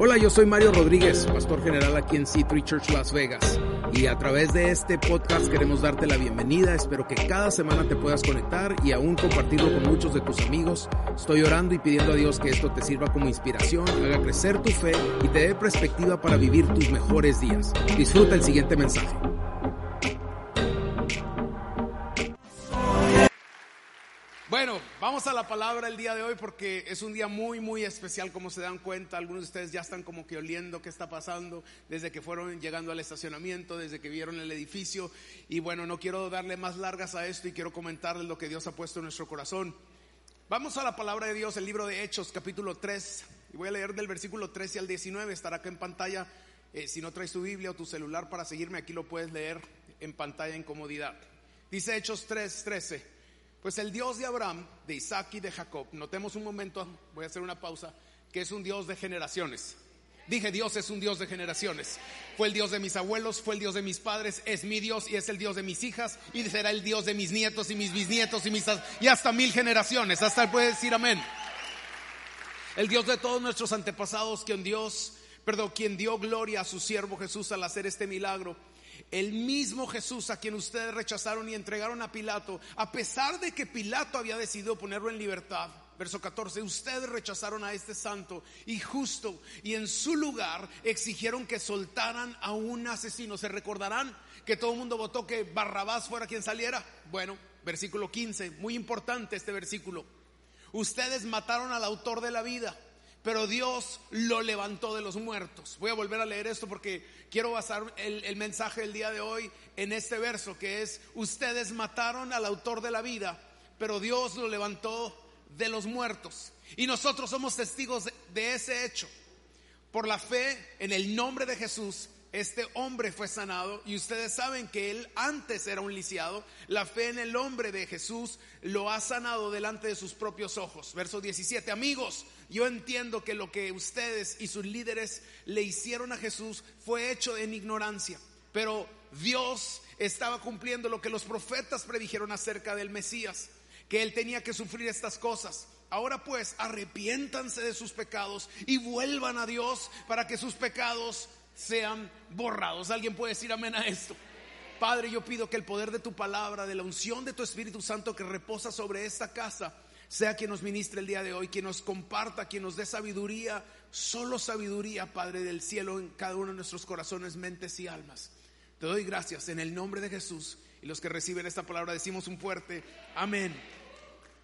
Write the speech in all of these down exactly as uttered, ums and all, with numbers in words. Hola, yo soy Mario Rodríguez, pastor general aquí en C tres Church Las Vegas. Y a través de este podcast queremos darte la bienvenida. Espero que cada semana te puedas conectar y aún compartirlo con muchos de tus amigos. Estoy orando y pidiendo a Dios que esto te sirva como inspiración, haga crecer tu fe y te dé perspectiva para vivir tus mejores días. Disfruta el siguiente mensaje. Bueno, vamos a la palabra el día de hoy porque es un día muy, muy especial, como se dan cuenta. Algunos de ustedes ya están como que oliendo qué está pasando desde que fueron llegando al estacionamiento, desde que vieron el edificio. Y bueno, no quiero darle más largas a esto y quiero comentarles lo que Dios ha puesto en nuestro corazón. Vamos a la palabra de Dios, el libro de Hechos, capítulo tres. Y voy a leer del versículo trece al diecinueve, estará acá en pantalla. Eh, si no traes tu Biblia o tu celular para seguirme, aquí lo puedes leer en pantalla en comodidad. Dice Hechos tres trece. Pues el Dios de Abraham, de Isaac y de Jacob, notemos un momento, voy a hacer una pausa, que es un Dios de generaciones. Dije, Dios es un Dios de generaciones. Fue el Dios de mis abuelos, fue el Dios de mis padres, es mi Dios y es el Dios de mis hijas y será el Dios de mis nietos y mis bisnietos y, mis, y hasta mil generaciones. Hasta puede decir amén. El Dios de todos nuestros antepasados, quien Dios, perdón, quien dio gloria a su siervo Jesús al hacer este milagro. El mismo Jesús a quien ustedes rechazaron y entregaron a Pilato, a pesar de que Pilato había decidido ponerlo en libertad. Verso catorce, ustedes rechazaron a este santo y justo y en su lugar exigieron que soltaran a un asesino. ¿Se recordarán que todo el mundo votó que Barrabás fuera quien saliera? Bueno, versículo quince, muy importante este versículo. Ustedes mataron al autor de la vida, pero Dios lo levantó de los muertos. Voy a volver a leer esto porque quiero basar el, el mensaje del día de hoy en este verso que es: ustedes mataron al autor de la vida, pero Dios lo levantó de los muertos. Y nosotros somos testigos de, de ese hecho. Por la fe en el nombre de Jesús, este hombre fue sanado y ustedes saben que él antes era un lisiado. La fe en el nombre de Jesús lo ha sanado delante de sus propios ojos. Verso diecisiete, amigos, yo entiendo que lo que ustedes y sus líderes le hicieron a Jesús fue hecho en ignorancia, pero Dios estaba cumpliendo lo que los profetas predijeron acerca del Mesías, que él tenía que sufrir estas cosas. Ahora pues, arrepiéntanse de sus pecados y vuelvan a Dios para que sus pecados sean borrados. ¿Alguien puede decir amén a esto? Padre, yo pido que el poder de tu palabra, de la unción de tu Espíritu Santo que reposa sobre esta casa, sea quien nos ministre el día de hoy, quien nos comparta, quien nos dé sabiduría, solo sabiduría, Padre del cielo, en cada uno de nuestros corazones, mentes y almas. Te doy gracias en el nombre de Jesús. Y los que reciben esta palabra decimos un fuerte amén.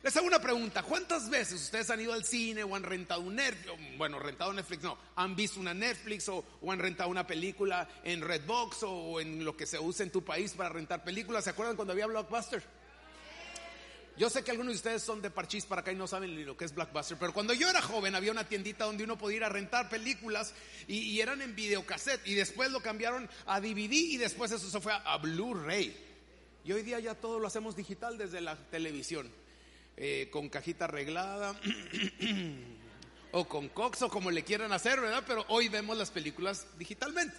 Les hago una pregunta, ¿cuántas veces ustedes han ido al cine o han rentado un Netflix? Bueno, rentado Netflix no, han visto una Netflix o, o han rentado una película en Redbox o, o en lo que se usa en tu país para rentar películas. ¿Se acuerdan cuando había Blockbuster? Yo sé que algunos de ustedes son de Parchís para acá y no saben ni lo que es Blockbuster, pero cuando yo era joven había una tiendita donde uno podía ir a rentar películas y, y eran en videocassette y después lo cambiaron a D V D y después eso se fue a, a Blu-ray. Y hoy día ya todo lo hacemos digital desde la televisión. Eh, con cajita arreglada o con Cox o como le quieran hacer, ¿verdad? Pero hoy vemos las películas digitalmente.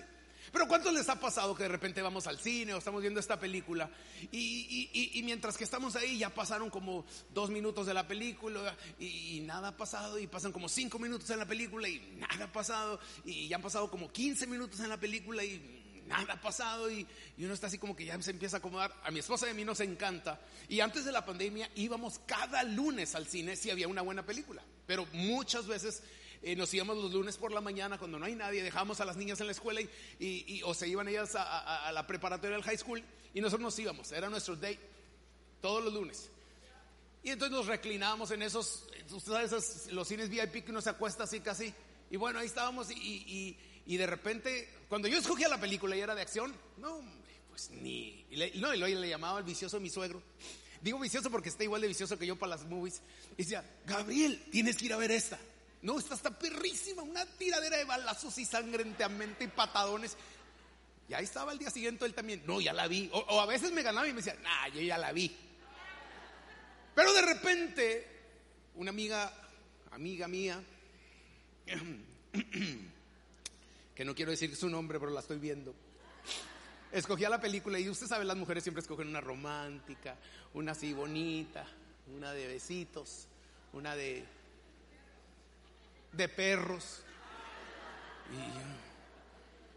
Pero ¿cuántos les ha pasado que de repente vamos al cine o estamos viendo esta película y, y, y, y mientras que estamos ahí ya pasaron como dos minutos de la película y, y nada ha pasado, y pasan como cinco minutos en la película y nada ha pasado, y ya han pasado como quince minutos en la película y nada ha pasado, y, y uno está así como que ya se empieza a acomodar? A mi esposa y a mí nos encanta, y antes de la pandemia íbamos cada lunes al cine si había una buena película, pero muchas veces eh, nos íbamos los lunes por la mañana cuando no hay nadie, dejábamos a las niñas en la escuela y, y, y o se iban ellas a, a, a la preparatoria, al high school, y nosotros nos íbamos, era nuestro date todos los lunes. Y entonces nos reclinábamos en esos, ¿sabes? Esos, los cines V I P que uno se acuesta así casi, y bueno, ahí estábamos y, y, y Y de repente, cuando yo escogía la película y era de acción, no, pues ni... Y le, no, y le llamaba el vicioso mi suegro. Digo vicioso porque está igual de vicioso que yo para las movies. Y decía, Gabriel, tienes que ir a ver esta. No, esta está perrísima, una tiradera de balazos y sangrientamente y patadones. Y ahí estaba al día siguiente él también. No, ya la vi. O, o a veces me ganaba y me decía, nah, yo ya la vi. Pero de repente, una amiga, amiga mía... que no quiero decir su nombre, pero la estoy viendo, escogía la película y usted sabe, las mujeres siempre escogen una romántica, una así bonita, una de besitos, una de de perros.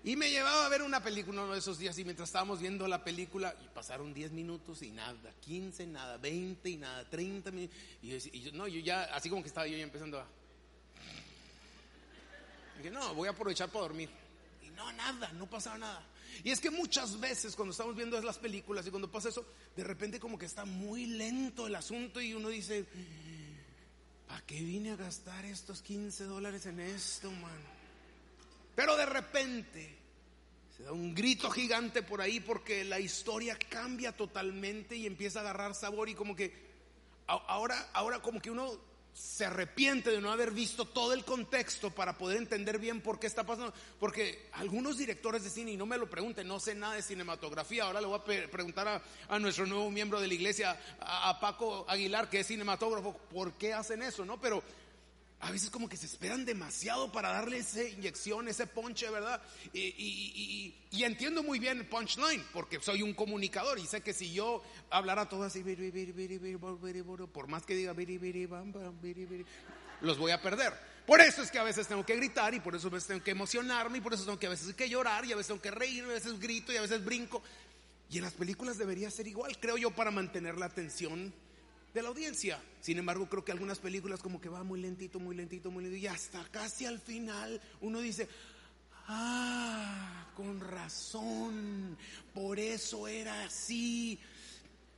Y me llevaba a ver una película uno de esos días, y mientras estábamos viendo la película, y pasaron diez minutos y nada, quince, nada, veinte y nada, treinta minutos. Y yo, y yo, no, yo ya, así como que estaba yo ya empezando a... Y dije, no, voy a aprovechar para dormir. Y no, nada, no pasaba nada. Y es que muchas veces cuando estamos viendo las películas y cuando pasa eso, de repente como que está muy lento el asunto y uno dice, ¿para qué vine a gastar estos quince dólares en esto, mano? Pero de repente se da un grito gigante por ahí, porque la historia cambia totalmente y empieza a agarrar sabor, y como que ahora, ahora como que uno se arrepiente de no haber visto todo el contexto para poder entender bien por qué está pasando. Porque algunos directores de cine, y no me lo pregunten, no sé nada de cinematografía. Ahora le voy a preguntar a, a nuestro nuevo miembro de la iglesia, a, a Paco Aguilar, que es cinematógrafo, por qué hacen eso, ¿no? Pero a veces como que se esperan demasiado para darle esa inyección, ese ponche, ¿verdad? Y, y, y, y entiendo muy bien el punchline, porque soy un comunicador y sé que si yo hablara todo así, por más que diga, los voy a perder. Por eso es que a veces tengo que gritar, y por eso a veces tengo que emocionarme, y por eso tengo que a veces que llorar, y a veces tengo que reír, y a veces grito, y a veces brinco. Y en las películas debería ser igual, creo yo, para mantener la atención de la audiencia. Sin embargo, creo que algunas películas como que va muy lentito, muy lentito, muy lentito, y hasta casi al final uno dice, ah, con razón, por eso era así.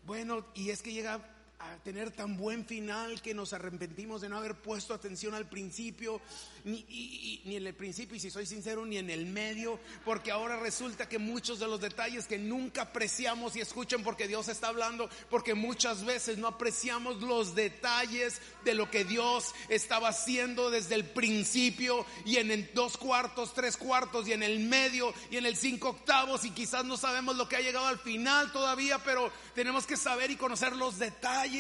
Bueno, y es que llega a tener tan buen final que nos arrepentimos de no haber puesto atención al principio, ni, y, y, ni en el principio, y si soy sincero, ni en el medio, porque ahora resulta que muchos de los detalles que nunca apreciamos, y escuchen porque Dios está hablando, porque muchas veces no apreciamos los detalles de lo que Dios estaba haciendo desde el principio, y en el dos cuartos, tres cuartos, y en el medio, y en el cinco octavos, y quizás no sabemos lo que ha llegado al final todavía, pero tenemos que saber y conocer los detalles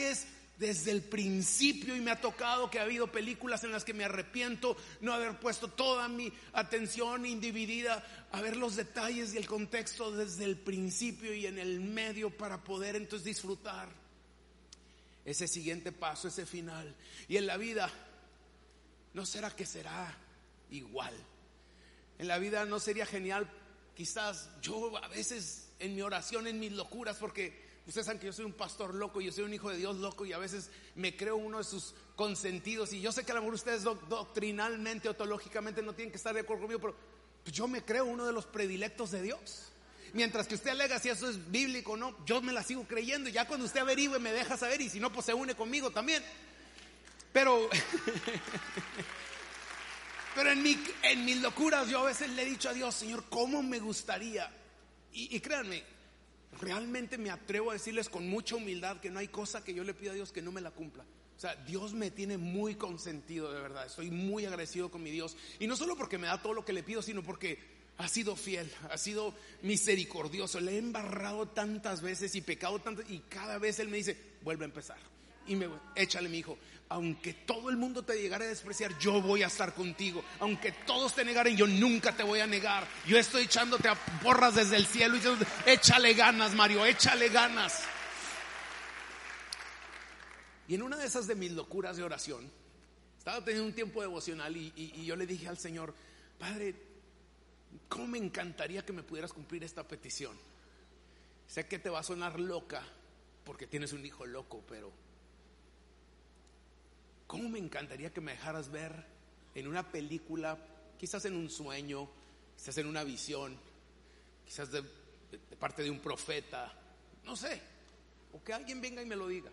desde el principio. Y me ha tocado que ha habido películas en las que me arrepiento no haber puesto toda mi atención individida a ver los detalles y el contexto desde el principio y en el medio, para poder entonces disfrutar ese siguiente paso, ese final. Y en la vida, ¿no será que será igual? En la vida, ¿no sería genial? Quizás yo a veces en mi oración, en mis locuras, porque ustedes saben que yo soy un pastor loco, yo soy un hijo de Dios loco, y a veces me creo uno de sus consentidos, y yo sé que a lo mejor ustedes doc- doctrinalmente o teológicamente no tienen que estar de acuerdo conmigo, pero yo me creo uno de los predilectos de Dios. Mientras que usted alega si eso es bíblico o no, yo me la sigo creyendo, y ya cuando usted averigüe me deja saber, y si no, pues se une conmigo también. Pero pero en, mi, en mis locuras yo a veces le he dicho a Dios, Señor, ¿cómo me gustaría? Y, y créanme, realmente me atrevo a decirles con mucha humildad que no hay cosa que yo le pida a Dios que no me la cumpla. O sea, Dios me tiene muy consentido, de verdad. Estoy muy agradecido con mi Dios. Y no solo porque me da todo lo que le pido, sino porque ha sido fiel, ha sido misericordioso. Le he embarrado tantas veces y pecado tantas, y cada vez Él me dice, vuelve a empezar. Y me échale, mi hijo, aunque todo el mundo te llegara a despreciar, yo voy a estar contigo. Aunque todos te negaren, yo nunca te voy a negar. Yo estoy echándote a porras desde el cielo. Y échale ganas, Mario, échale ganas. Y en una de esas de mis locuras de oración, estaba teniendo un tiempo devocional y, y, y yo le dije al Señor, Padre, ¿cómo me encantaría que me pudieras cumplir esta petición? Sé que te va a sonar loca porque tienes un hijo loco, pero ¿cómo me encantaría que me dejaras ver en una película, quizás en un sueño, quizás en una visión, quizás de, de parte de un profeta, no sé, o que alguien venga y me lo diga?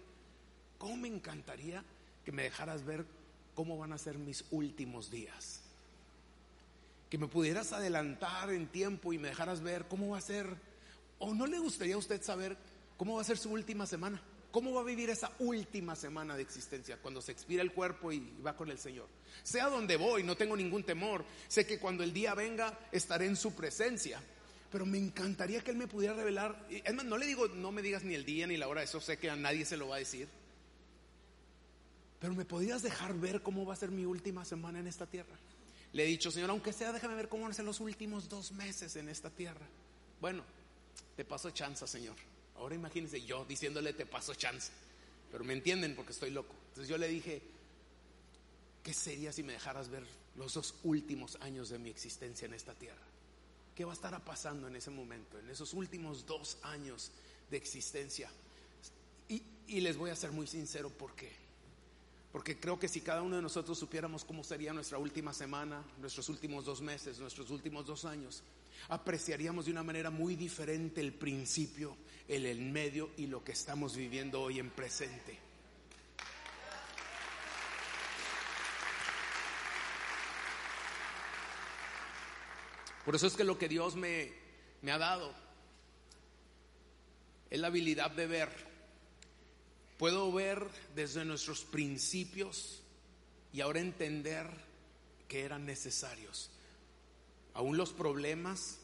¿Cómo me encantaría que me dejaras ver cómo van a ser mis últimos días? Que me pudieras adelantar en tiempo y me dejaras ver cómo va a ser. ¿O no le gustaría a usted saber cómo va a ser su última semana? ¿Cómo va a vivir esa última semana de existencia cuando se expira el cuerpo y va con el Señor? Sé a donde voy, no tengo ningún temor. Sé que cuando el día venga estaré en su presencia. Pero me encantaría que Él me pudiera revelar. Es más, no le digo, no me digas ni el día ni la hora, eso sé que a nadie se lo va a decir. Pero me podías dejar ver cómo va a ser mi última semana en esta tierra. Le he dicho, Señor, aunque sea, déjame ver cómo van a ser los últimos dos meses en esta tierra. Bueno, te paso chanza, Señor. Ahora imagínense yo diciéndole te paso chance, pero me entienden porque estoy loco. Entonces yo le dije, ¿qué sería si me dejaras ver los dos últimos años de mi existencia en esta tierra? ¿Qué va a estar pasando en ese momento, en esos últimos dos años de existencia? Y, y les voy a ser muy sincero, ¿por qué? Porque creo que si cada uno de nosotros supiéramos cómo sería nuestra última semana, nuestros últimos dos meses, nuestros últimos dos años, apreciaríamos de una manera muy diferente el principio, el, el medio y lo que estamos viviendo hoy en presente. Por eso es que lo que Dios me, me ha dado es la habilidad de ver. Puedo ver desde nuestros principios y ahora entender que eran necesarios. Aún los problemas,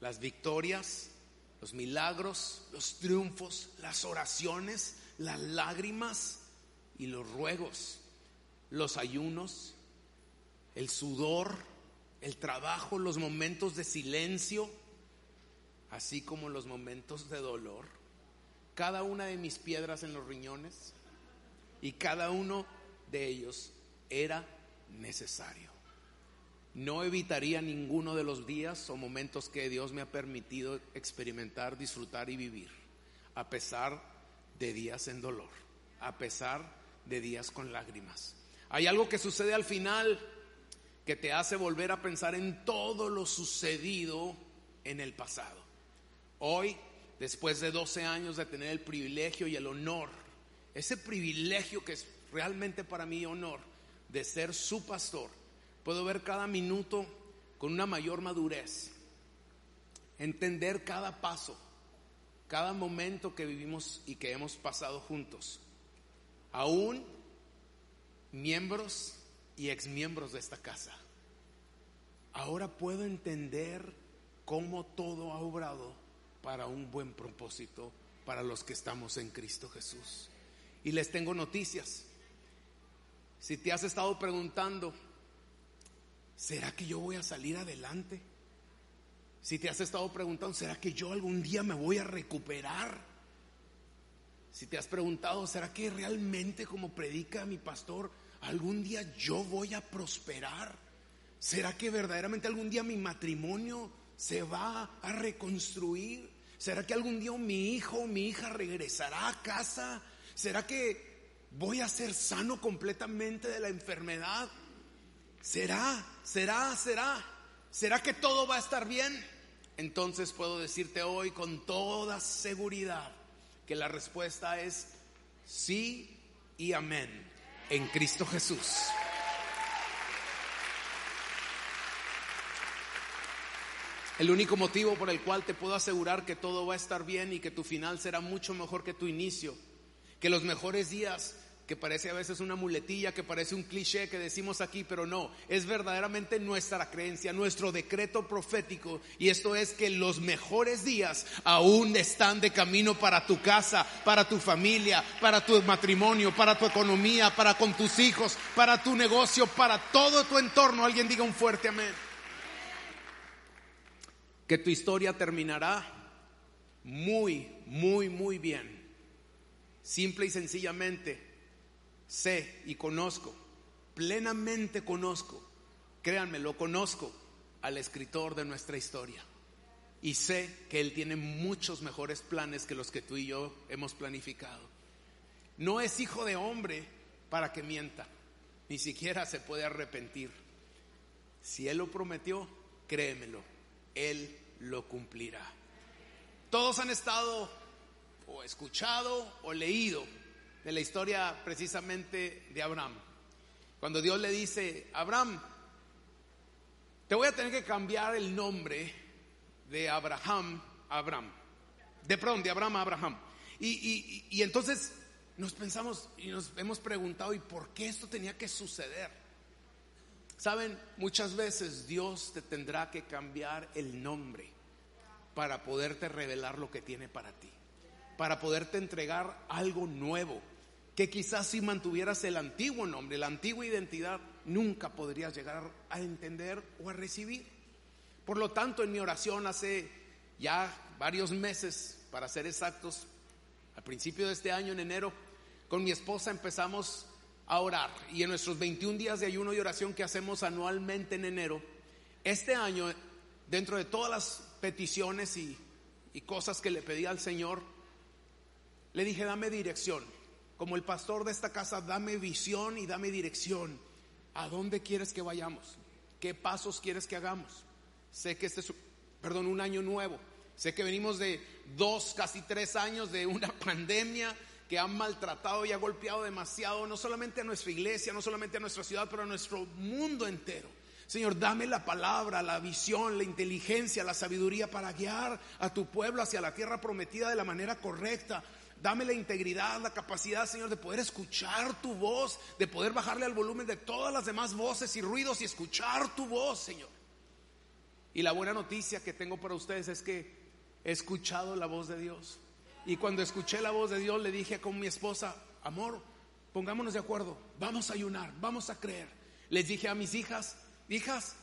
las victorias, los milagros, los triunfos, las oraciones, las lágrimas y los ruegos, los ayunos, el sudor, el trabajo, los momentos de silencio, así como los momentos de dolor. Cada una de mis piedras en los riñones, y cada uno de ellos era necesario. No evitaría ninguno de los días o momentos que Dios me ha permitido experimentar, disfrutar y vivir, a pesar de días en dolor, a pesar de días con lágrimas. Hay algo que sucede al final que te hace volver a pensar en todo lo sucedido en el pasado. Hoy, después de doce años de tener el privilegio y el honor, ese privilegio que es realmente para mí honor, de ser su pastor, puedo ver cada minuto con una mayor madurez, entender cada paso, cada momento que vivimos y que hemos pasado juntos. Aún miembros y exmiembros de esta casa, ahora puedo entender cómo todo ha obrado para un buen propósito para los que estamos en Cristo Jesús. Y les tengo noticias. Si te has estado preguntando, ¿será que yo voy a salir adelante? Si te has estado preguntando, ¿será que yo algún día me voy a recuperar? Si te has preguntado, ¿será que realmente, como predica mi pastor, algún día yo voy a prosperar? ¿Será que verdaderamente algún día mi matrimonio se va a reconstruir? ¿Será que algún día mi hijo o mi hija regresará a casa? ¿Será que voy a ser sano completamente de la enfermedad? ¿Será? ¿Será? ¿Será? ¿Será que todo va a estar bien? Entonces puedo decirte hoy con toda seguridad que la respuesta es sí y amén. En Cristo Jesús. El único motivo por el cual te puedo asegurar que todo va a estar bien y que tu final será mucho mejor que tu inicio, que los mejores días, que parece a veces una muletilla, que parece un cliché que decimos aquí, pero no, es verdaderamente nuestra creencia, nuestro decreto profético, y esto es que los mejores días aún están de camino para tu casa, para tu familia, para tu matrimonio, para tu economía, para con tus hijos, para tu negocio, para todo tu entorno. Alguien diga un fuerte amén. Que tu historia terminará muy, muy, muy bien. Simple y sencillamente sé y conozco, plenamente conozco, créanme, lo conozco al escritor de nuestra historia, y sé que él tiene muchos mejores planes que los que tú y yo hemos planificado. No es hijo de hombre para que mienta, ni siquiera se puede arrepentir. Si él lo prometió, créemelo, él lo cumplirá. Todos han estado o escuchado o leído de la historia precisamente de Abraham. Cuando Dios le dice: Abraham, te voy a tener que cambiar el nombre de Abraham a Abraham. De perdón, de Abraham a Abraham. Y, y, y entonces nos pensamos y nos hemos preguntado: ¿y por qué esto tenía que suceder? Saben, muchas veces Dios te tendrá que cambiar el nombre para poderte revelar lo que tiene para ti, para poderte entregar algo nuevo. Que quizás si mantuvieras el antiguo nombre, la antigua identidad, nunca podrías llegar a entender o a recibir. Por lo tanto, en mi oración hace ya varios meses, para ser exactos, al principio de este año, en enero, con mi esposa empezamos a orar. Y en nuestros veintiún días de ayuno y oración que hacemos anualmente en enero, este año dentro de todas las peticiones y, y cosas que le pedí al Señor, le dije, dame dirección. Como el pastor de esta casa, dame visión y dame dirección. ¿A dónde quieres que vayamos? ¿Qué pasos quieres que hagamos? Sé que este es, perdón, un año nuevo. Sé que venimos de dos, casi tres años de una pandemia que ha maltratado y ha golpeado demasiado, no solamente a nuestra iglesia, no solamente a nuestra ciudad, pero a nuestro mundo entero. Señor, dame la palabra, la visión, la inteligencia, la sabiduría para guiar a tu pueblo hacia la tierra prometida de la manera correcta. Dame la integridad, la capacidad, Señor, de poder escuchar tu voz, de poder bajarle al volumen de todas las demás voces y ruidos y escuchar tu voz, Señor. Y la buena noticia que tengo para ustedes es que he escuchado la voz de Dios. Y cuando escuché la voz de Dios, le dije con mi esposa, amor, pongámonos de acuerdo, vamos a ayunar, vamos a creer. Les dije a mis hijas, hijas,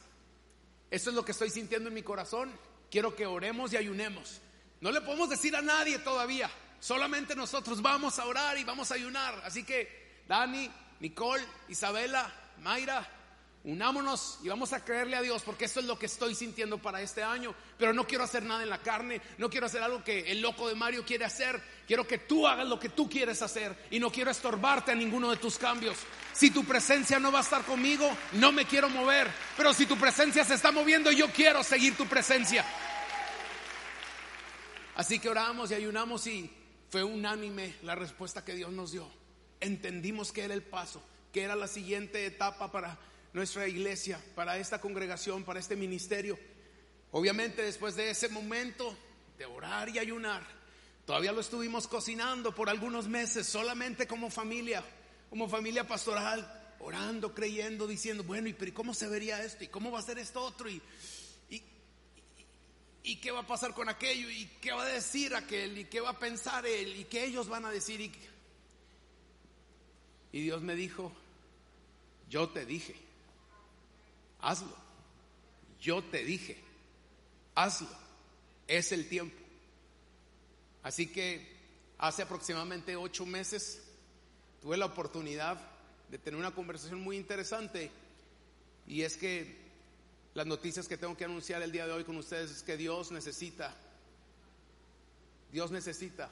esto es lo que estoy sintiendo en mi corazón, quiero que oremos y ayunemos. No le podemos decir a nadie todavía. Solamente nosotros vamos a orar y vamos a ayunar. Así que Dani, Nicole, Isabela, Mayra, unámonos y vamos a creerle a Dios, porque esto es lo que estoy sintiendo para este año. Pero no quiero hacer nada en la carne, no quiero hacer algo que el loco de Mario quiere hacer. Quiero que tú hagas lo que tú quieres hacer y no quiero estorbarte a ninguno de tus cambios. Si tu presencia no va a estar conmigo, no me quiero mover. Pero si tu presencia se está moviendo, yo quiero seguir tu presencia. Así que oramos y ayunamos y fue unánime la respuesta que Dios nos dio. Entendimos que era el paso, que era la siguiente etapa para nuestra iglesia, para esta congregación, para este ministerio. Obviamente después de ese momento de orar y ayunar, todavía lo estuvimos cocinando por algunos meses, solamente como familia, como familia pastoral, orando, creyendo, diciendo, bueno, ¿y pero cómo se vería esto? ¿Y cómo va a ser esto otro? Y ¿Y qué va a pasar con aquello? ¿Y qué va a decir aquel? ¿Y qué va a pensar él? ¿Y qué ellos van a decir? Y, y Dios me dijo, yo te dije, hazlo. Yo te dije, hazlo. Es el tiempo. Así que hace aproximadamente ocho meses tuve la oportunidad de tener una conversación muy interesante. Y es que las noticias que tengo que anunciar el día de hoy con ustedes es que Dios necesita, Dios necesita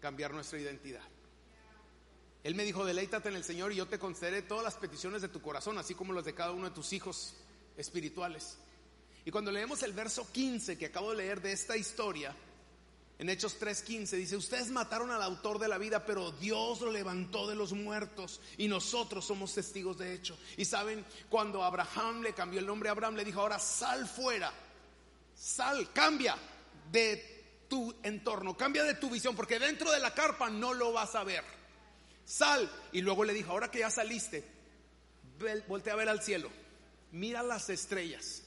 cambiar nuestra identidad. Él me dijo, deleítate en el Señor y yo te concederé todas las peticiones de tu corazón, así como las de cada uno de tus hijos espirituales. Y cuando leemos el verso quince que acabo de leer de esta historia, en Hechos tres quince dice, ustedes mataron al autor de la vida, pero Dios lo levantó de los muertos y nosotros somos testigos de hecho. Y saben, cuando Abraham le cambió el nombre a Abraham, le dijo, ahora sal fuera, sal, cambia de tu entorno, cambia de tu visión, porque dentro de la carpa no lo vas a ver. Sal. Y luego le dijo, ahora que ya saliste, voltea a ver al cielo, mira las estrellas.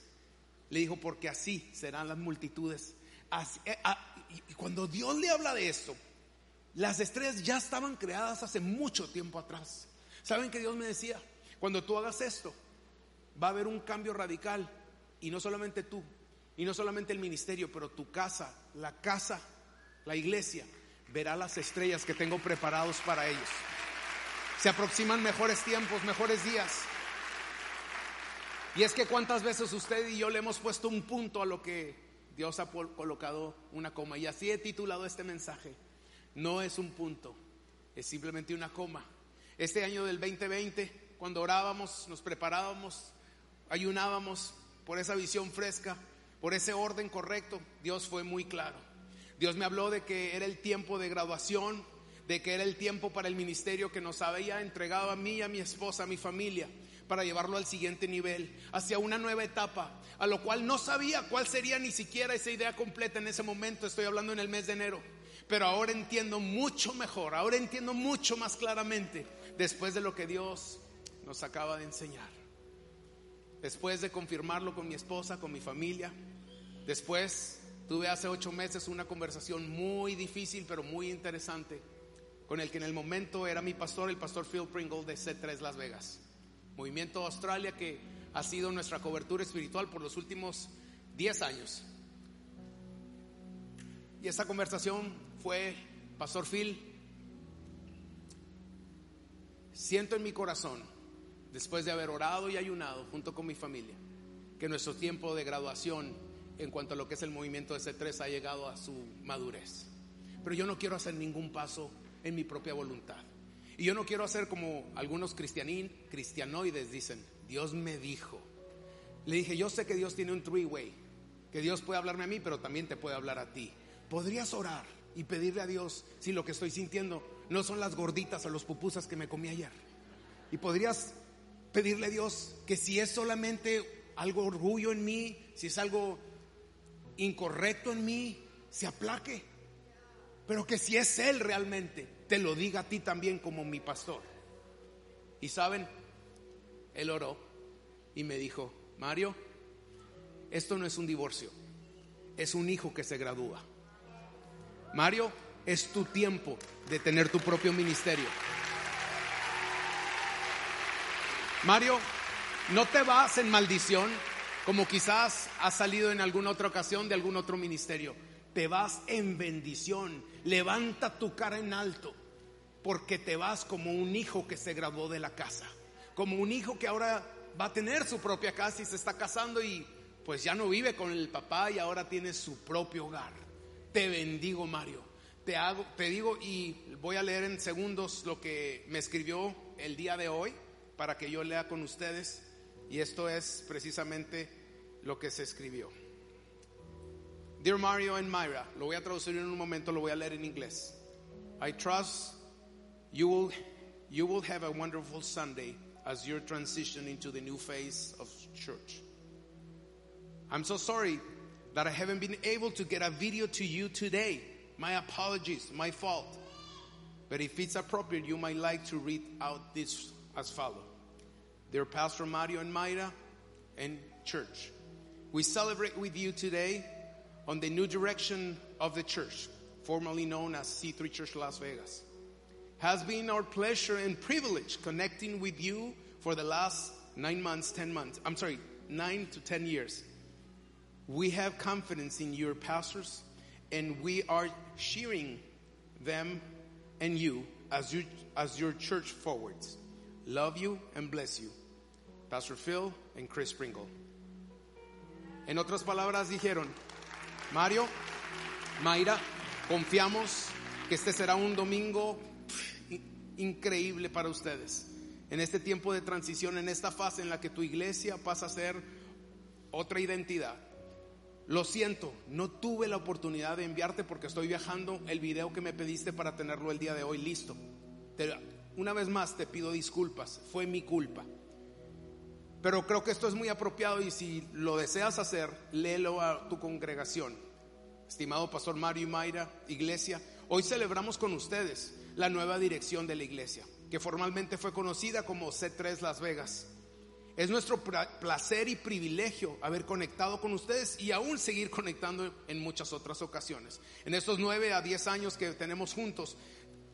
Le dijo, porque así serán las multitudes. Así, a, Y cuando Dios le habla de esto, las estrellas ya estaban creadas hace mucho tiempo atrás. ¿Saben que Dios me decía? Cuando tú hagas esto, va a haber un cambio radical. Y no solamente tú, y no solamente el ministerio, pero tu casa, la casa, la iglesia, verá las estrellas que tengo preparados para ellos. Se aproximan mejores tiempos, mejores días. Y es que cuántas veces usted y yo le hemos puesto un punto a lo que Dios ha colocado una coma, y así he titulado este mensaje. No es un punto, es simplemente una coma. Este año del veinte veinte, cuando orábamos, nos preparábamos, ayunábamos por esa visión fresca, por ese orden correcto, Dios fue muy claro. Dios me habló de que era el tiempo de graduación, de que era el tiempo para el ministerio que nos había entregado a mí, a mi esposa, a mi familia, para llevarlo al siguiente nivel, hacia una nueva etapa, a lo cual no sabía cuál sería ni siquiera esa idea completa en ese momento. Estoy hablando en el mes de enero, pero ahora entiendo mucho mejor, ahora entiendo mucho más claramente, después de lo que Dios nos acaba de enseñar, después de confirmarlo con mi esposa, con mi familia. Después tuve hace ocho meses una conversación muy difícil, pero muy interesante, con el que en el momento era mi pastor, el pastor Phil Pringle de C tres Las Vegas, Movimiento Australia, que ha sido nuestra cobertura espiritual por los últimos diez años. Y esa conversación fue, Pastor Phil, siento en mi corazón, después de haber orado y ayunado junto con mi familia, que nuestro tiempo de graduación en cuanto a lo que es el movimiento de C tres ha llegado a su madurez. Pero yo no quiero hacer ningún paso en mi propia voluntad. Y yo no quiero hacer como algunos cristianín, cristianoides dicen, Dios me dijo. Le dije, yo sé que Dios tiene un three-way, que Dios puede hablarme a mí, pero también te puede hablar a ti. ¿Podrías orar y pedirle a Dios si lo que estoy sintiendo no son las gorditas o los pupusas que me comí ayer? ¿Y podrías pedirle a Dios que si es solamente algo orgullo en mí, si es algo incorrecto en mí, se aplaque? Pero que si es Él realmente, te lo diga a ti también como mi pastor. Y saben, él oró y me dijo, Mario, esto no es un divorcio, es un hijo que se gradúa. Mario, es tu tiempo de tener tu propio ministerio. Mario, no te vas en maldición, como quizás has salido en alguna otra ocasión de algún otro ministerio. Te vas en bendición. Levanta tu cara en alto, porque te vas como un hijo que se graduó de la casa, como un hijo que ahora va a tener su propia casa y se está casando y pues ya no vive con el papá y ahora tiene su propio hogar. Te bendigo, Mario. Te hago, te digo, y voy a leer en segundos lo que me escribió el día de hoy para que yo lea con ustedes, y esto es precisamente lo que se escribió. Dear Mario and Mayra, lo voy a traducir en un momento, lo voy a leer en inglés. I trust you will, you will have a wonderful Sunday as you transition into the new phase of church. I'm so sorry that I haven't been able to get a video to you today. My apologies, my fault. But if it's appropriate, you might like to read out this as follows. Dear Pastor Mario and Mayra and Church, we celebrate with you today on the new direction of the church, formerly known as C three Church Las Vegas. Has been our pleasure and privilege connecting with you for the last nine months, ten months. I'm sorry, nine to ten years. We have confidence in your pastors, and we are cheering them and you as you as your church forwards. Love you and bless you, Pastor Phil and Chris Pringle. En otras palabras dijeron, Mario, Mayra, confiamos que este será un domingo increíble para ustedes. En este tiempo de transición, en esta fase en la que tu iglesia pasa a ser otra identidad. Lo siento, no tuve la oportunidad de enviarte porque estoy viajando. El video que me pediste para tenerlo el día de hoy, listo. Te, una vez más te pido disculpas, fue mi culpa. Pero creo que esto es muy apropiado, y si lo deseas hacer, léelo a tu congregación. Estimado Pastor Mario y Mayra, Iglesia, hoy celebramos con ustedes la nueva dirección de la Iglesia, que formalmente fue conocida como C tres Las Vegas. Es nuestro placer y privilegio haber conectado con ustedes y aún seguir conectando en muchas otras ocasiones. En estos nueve a diez años que tenemos juntos,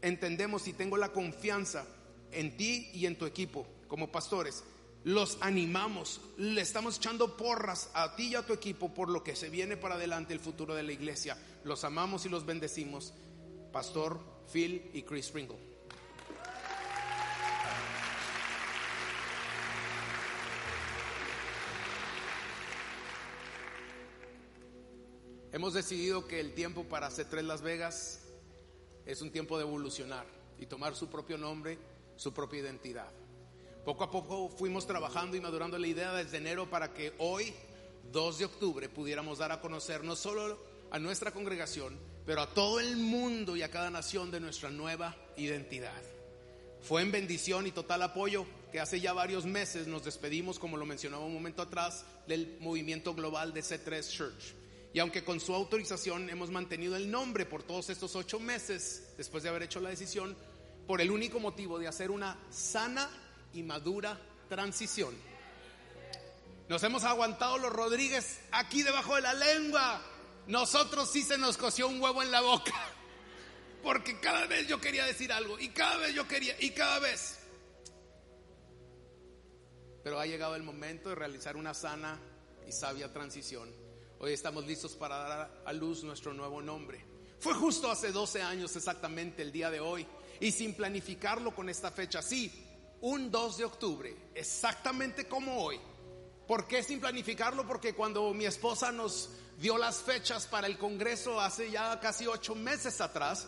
entendemos y tengo la confianza en ti y en tu equipo como pastores. Los animamos, le estamos echando porras a ti y a tu equipo por lo que se viene para adelante, el futuro de la iglesia. Los amamos y los bendecimos, Pastor Phil y Chris Pringle. Hemos decidido que el tiempo para C tres Las Vegas es un tiempo de evolucionar y tomar su propio nombre, su propia identidad. Poco a poco fuimos trabajando y madurando la idea desde enero para que hoy, dos de octubre, pudiéramos dar a conocer no solo a nuestra congregación, pero a todo el mundo y a cada nación de nuestra nueva identidad. Fue en bendición y total apoyo que hace ya varios meses nos despedimos, como lo mencionaba un momento atrás, del movimiento global de C tres Church. Y aunque con su autorización hemos mantenido el nombre por todos estos ocho meses, después de haber hecho la decisión, por el único motivo de hacer una sana y madura transición. Nos hemos aguantado los Rodríguez aquí debajo de la lengua. Nosotros sí se nos coció un huevo en la boca, porque cada vez yo quería decir algo, y cada vez yo quería, y cada vez. Pero ha llegado el momento de realizar una sana y sabia transición. Hoy estamos listos para dar a luz nuestro nuevo nombre. Fue justo hace doce años exactamente el día de hoy, y sin planificarlo con esta fecha, sí, un dos de octubre, exactamente como hoy, ¿Por qué sin planificarlo? Porque cuando mi esposa nos dio las fechas para el congreso hace ya casi ocho meses atrás,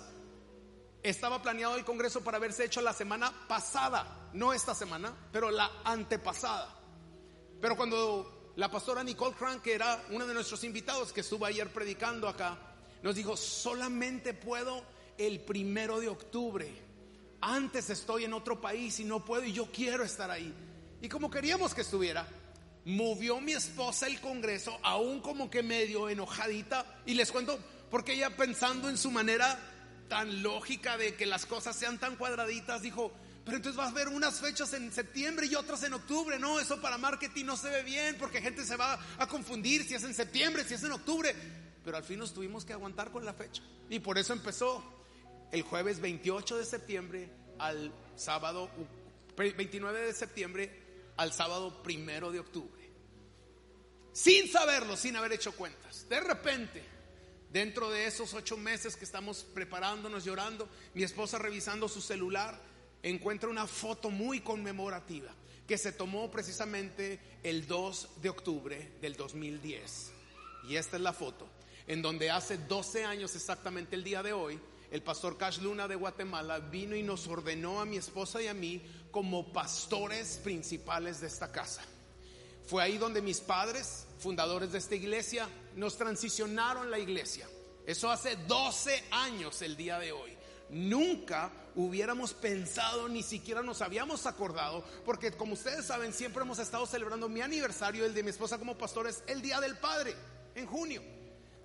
estaba planeado el congreso para haberse hecho la semana pasada, no esta semana, pero la antepasada. Pero cuando la pastora Nicole Crank, que era uno de nuestros invitados que estuvo ayer predicando acá, nos dijo: solamente puedo el primero de octubre, antes estoy en otro país y no puedo, y yo quiero estar ahí. Y como queríamos que estuviera, movió mi esposa el congreso, aún como que medio enojadita, y les cuento, porque ella, pensando en su manera tan lógica de que las cosas sean tan cuadraditas, dijo: pero entonces va a haber unas fechas en septiembre y otras en octubre. No, eso para marketing no se ve bien, porque gente se va a confundir si es en septiembre, si es en octubre. Pero al fin nos tuvimos que aguantar con la fecha, y por eso empezó el jueves veintiocho de septiembre al sábado veintinueve de septiembre al sábado primero de octubre, sin saberlo, sin haber hecho cuentas. De repente, dentro de esos ocho meses que estamos preparándonos, llorando, mi esposa revisando su celular encuentra una foto muy conmemorativa que se tomó precisamente el dos de octubre del dos mil diez, y esta es la foto en donde hace doce años exactamente el día de hoy, el pastor Cash Luna de Guatemala vino y nos ordenó a mi esposa y a mí como pastores principales de esta casa. Fue ahí donde mis padres, fundadores de esta iglesia, nos transicionaron la iglesia. Eso hace doce años el día de hoy. Nunca hubiéramos pensado, ni siquiera nos habíamos acordado, porque como ustedes saben, siempre hemos estado celebrando mi aniversario, el de mi esposa como pastores, el Día del Padre, en junio.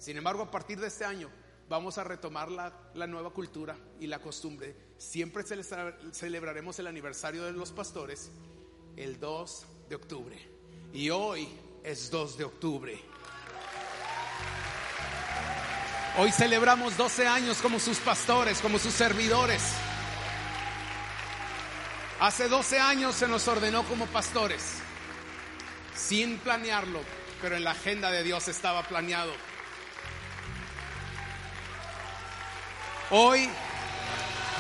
Sin embargo, a partir de este año vamos a retomar la, la nueva cultura y la costumbre. Siempre celebraremos el aniversario de los pastores el dos de octubre. Y hoy es dos de octubre. Hoy celebramos doce años como sus pastores, como sus servidores. Hace doce años se nos ordenó como pastores, sin planearlo, pero en la agenda de Dios estaba planeado. Hoy,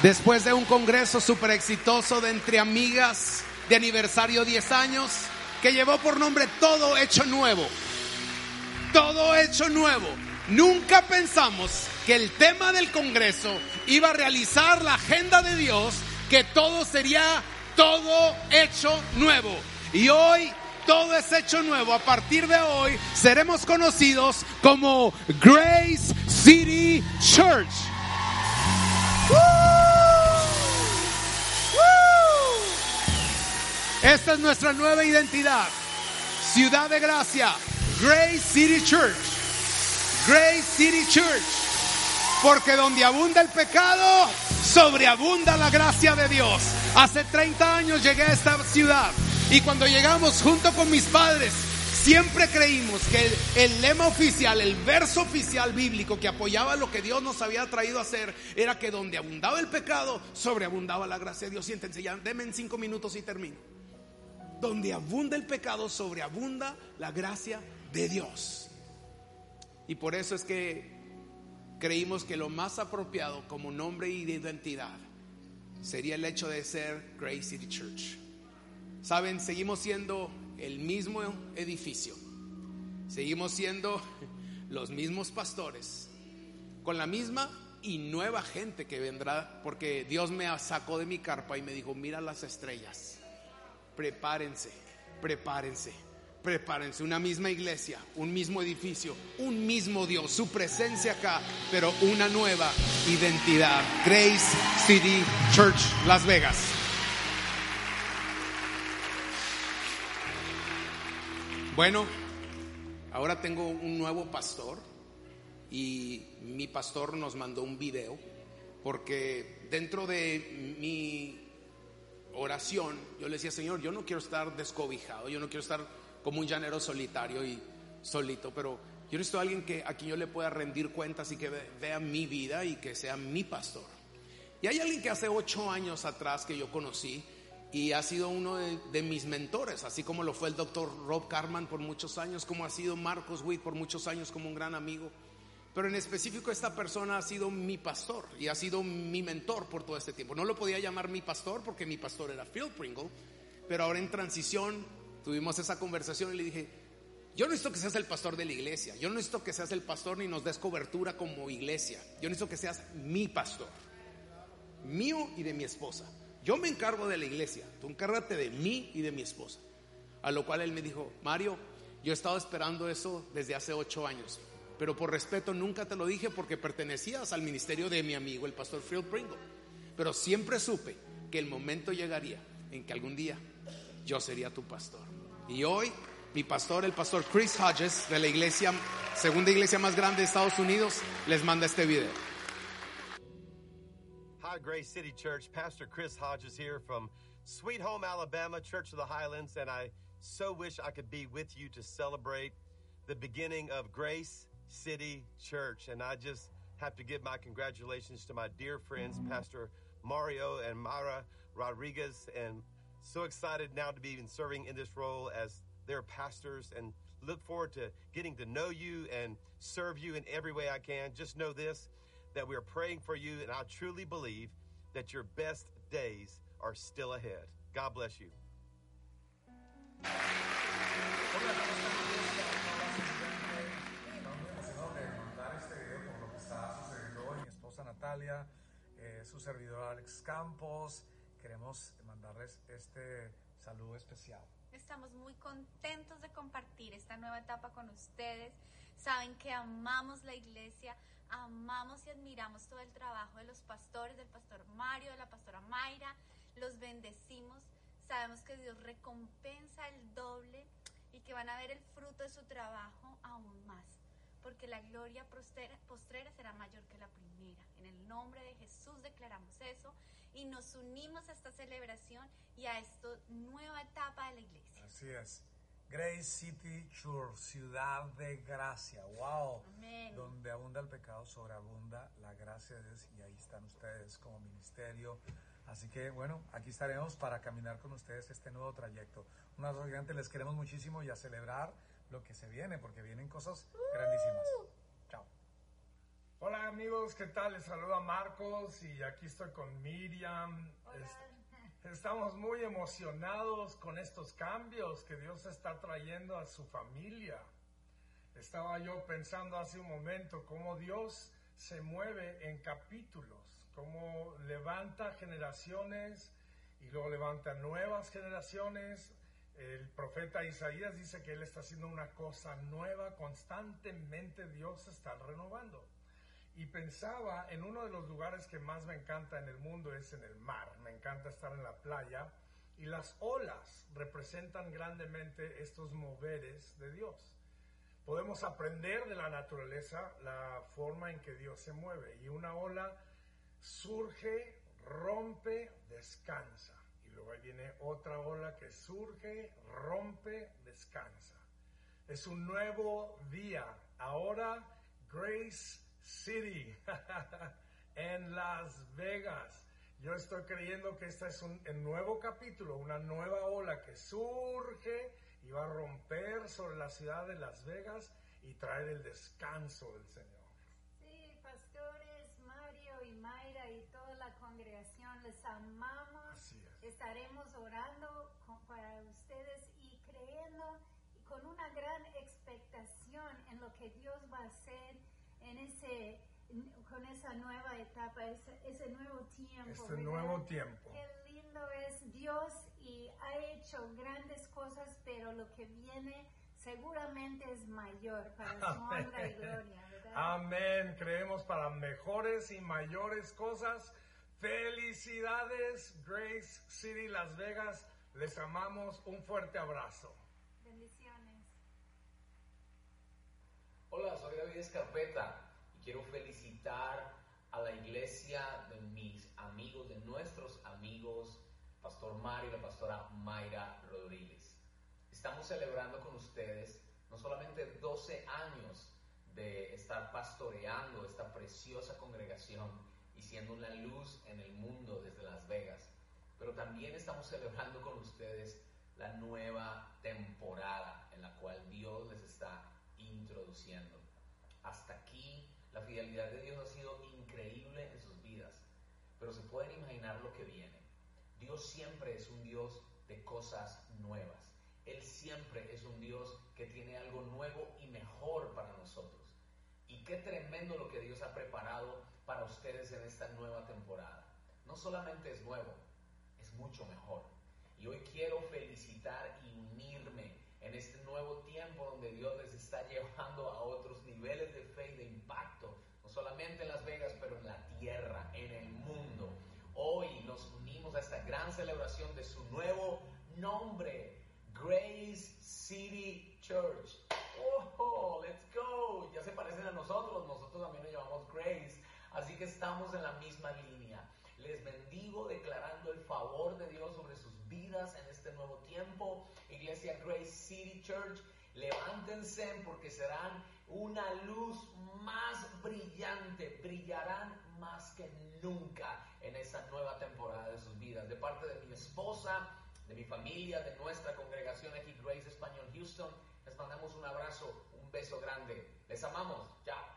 después de un congreso súper exitoso de entre amigas de aniversario diez años, que llevó por nombre Todo Hecho Nuevo. Todo Hecho Nuevo. Nunca pensamos que el tema del congreso iba a realizar la agenda de Dios, que todo sería todo hecho nuevo. Y hoy todo es hecho nuevo. A partir de hoy seremos conocidos como Grace City Church. Esta es nuestra nueva identidad. Ciudad de Gracia, Grace City Church. Grace City Church. Porque donde abunda el pecado, sobreabunda la gracia de Dios. Hace treinta años llegué a esta ciudad, y cuando llegamos junto con mis padres, siempre creímos que el, el lema oficial, el verso oficial bíblico que apoyaba lo que Dios nos había traído a hacer, era que donde abundaba el pecado, sobreabundaba la gracia de Dios. Siéntense ya, denme en cinco minutos y termino. Donde abunda el pecado, sobreabunda la gracia de Dios. Y por eso es que creímos que lo más apropiado como nombre y de identidad sería el hecho de ser Grace City Church. Saben, seguimos siendo el mismo edificio, seguimos siendo los mismos pastores, con la misma y nueva gente que vendrá, porque Dios me sacó de mi carpa y me dijo: mira las estrellas, prepárense, prepárense, prepárense. Una misma iglesia, un mismo edificio, un mismo Dios, su presencia acá, pero una nueva identidad. Grace City Church Las Vegas. Bueno, ahora tengo un nuevo pastor, y mi pastor nos mandó un video, porque dentro de mi oración yo le decía: Señor, yo no quiero estar descobijado, yo no quiero estar como un llanero solitario y solito, pero yo necesito a alguien que, a quien yo le pueda rendir cuentas y que vea mi vida y que sea mi pastor. Y hay alguien que hace ocho años atrás que yo conocí, y ha sido uno de, de mis mentores, así como lo fue el doctor Rob Carman por muchos años, como ha sido Marcos Witt por muchos años como un gran amigo. Pero en específico esta persona ha sido mi pastor y ha sido mi mentor por todo este tiempo. No lo podía llamar mi pastor porque mi pastor era Phil Pringle, pero ahora en transición tuvimos esa conversación y le dije, yo no necesito que seas el pastor de la iglesia, yo no necesito que seas el pastor ni nos des cobertura como iglesia, yo necesito que seas mi pastor, mío y de mi esposa. Yo me encargo de la iglesia, tú encárgate de mí y de mi esposa. A lo cual él me dijo, Mario, yo he estado esperando eso desde hace ocho años, pero por respeto nunca te lo dije porque pertenecías al ministerio de mi amigo el pastor Phil Pringle, pero siempre supe que el momento llegaría en que algún día yo sería tu pastor. Y hoy mi pastor, el pastor Chris Hodges, de la iglesia, segunda iglesia más grande de Estados Unidos, les manda este video. Hi, Grace City Church. Pastor Chris Hodges here from Sweet Home, Alabama, Church of the Highlands, and I so wish I could be with you to celebrate the beginning of Grace City Church. And I just have to give my congratulations to my dear friends, Pastor Mario and Mayra Rodríguez, and so excited now to be serving in this role as their pastors, and look forward to getting to know you and serve you in every way I can. Just know this, that we are praying for you, and I truly believe that your best days are still ahead. God bless you. Natalia, eh, su servidor Alex Campos, queremos mandarles este saludo especial. Estamos muy contentos de compartir esta nueva etapa con ustedes. Saben que amamos la iglesia, amamos y admiramos todo el trabajo de los pastores, del pastor Mario, de la pastora Mayra. Los bendecimos, sabemos que Dios recompensa el doble y que van a ver el fruto de su trabajo aún más, porque la gloria postera, postrera será mayor que la primera. En el nombre de Jesús declaramos eso y nos unimos a esta celebración y a esta nueva etapa de la iglesia. Así es. Grace City Church, ciudad de gracia. Wow. Amén. Donde abunda el pecado, sobreabunda la gracia de Dios, y ahí están ustedes como ministerio. Así que bueno, aquí estaremos para caminar con ustedes este nuevo trayecto. Un abrazo gigante, les queremos muchísimo, y a celebrar lo que se viene, porque vienen cosas grandísimas. Chao. Hola amigos, ¿qué tal? Les saluda Marcos y aquí estoy con Miriam. Est- estamos muy emocionados con estos cambios que Dios está trayendo a su familia. Estaba yo pensando hace un momento cómo Dios se mueve en capítulos, cómo levanta generaciones y luego levanta nuevas generaciones. El profeta Isaías dice que él está haciendo una cosa nueva, constantemente Dios está renovando. Y pensaba en uno de los lugares que más me encanta en el mundo, es en el mar. Me encanta estar en la playa, y las olas representan grandemente estos moveres de Dios. Podemos aprender de la naturaleza la forma en que Dios se mueve, y una ola surge, rompe, descansa. Luego ahí viene otra ola que surge, rompe, descansa. Es un nuevo día. Ahora Grace City en Las Vegas. Yo estoy creyendo que este es un, un nuevo capítulo, una nueva ola que surge y va a romper sobre la ciudad de Las Vegas y traer el descanso del Señor. Sí, pastores Mario y Mayra y toda la congregación, les amamos. Así es. Estaremos orando con, para ustedes y creyendo y con una gran expectación en lo que Dios va a hacer en ese, con esa nueva etapa, ese, ese nuevo tiempo. Este ¿verdad? nuevo tiempo. Qué lindo es Dios, y ha hecho grandes cosas, pero lo que viene seguramente es mayor para su honra y gloria, ¿verdad? Amén. Creemos para mejores y mayores cosas. Felicidades, Grace City Las Vegas. Les amamos. Un fuerte abrazo. Bendiciones. Hola, soy David Escarpeta y quiero felicitar a la iglesia de mis amigos, de nuestros amigos, Pastor Mario y la Pastora Mayra Rodríguez. Estamos celebrando con ustedes no solamente doce años de estar pastoreando esta preciosa congregación y siendo una luz en el mundo desde Las Vegas, pero también estamos celebrando con ustedes la nueva temporada en la cual Dios les está introduciendo. Hasta aquí la fidelidad de Dios ha sido increíble en sus vidas, pero se pueden imaginar lo que viene. Dios siempre es un Dios de cosas nuevas, Él siempre es un Dios que tiene algo nuevo y mejor para nosotros. Y qué tremendo lo que Dios ha preparado para ustedes en esta nueva temporada. No solamente es nuevo, es mucho mejor. Y hoy quiero felicitar y unirme en este nuevo tiempo donde Dios les está llevando a otros niveles de fe y de impacto. No solamente en Las Vegas, pero en la tierra, en el mundo. Hoy nos unimos a esta gran celebración de su nuevo nombre, Grace City Church. ¡Oh, let's go! Ya se parecen a nosotros, nosotros también nos llamamos Grace, así que estamos en la misma línea. Les bendigo declarando el favor de Dios sobre sus vidas en este nuevo tiempo. Iglesia Grace City Church, levántense porque serán una luz más brillante, brillarán más que nunca en esta nueva temporada de sus vidas. De parte de mi esposa, de mi familia, de nuestra congregación aquí, Grace Español Houston, les mandamos un abrazo, un beso grande. Les amamos. Chao.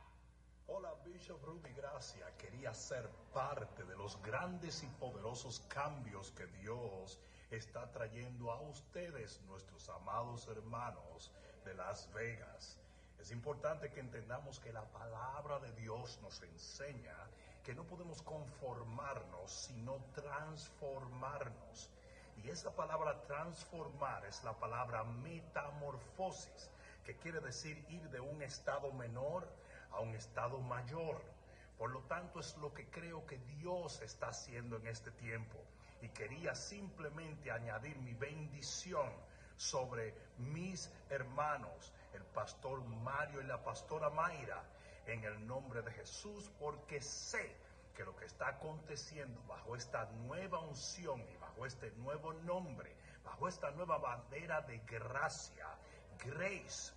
Hola, Bishop Rudy Gracia. Quería ser parte de los grandes y poderosos cambios que Dios está trayendo a ustedes, nuestros amados hermanos de Las Vegas. Es importante que entendamos que la palabra de Dios nos enseña que no podemos conformarnos, sino transformarnos. Y esa palabra transformar es la palabra metamorfosis, que quiere decir ir de un estado menor a un estado mayor. Por lo tanto, es lo que creo que Dios está haciendo en este tiempo. Y quería simplemente añadir mi bendición sobre mis hermanos, el pastor Mario y la pastora Mayra, en el nombre de Jesús, porque sé que lo que está aconteciendo bajo esta nueva unción y bajo este nuevo nombre, bajo esta nueva bandera de gracia, Grace,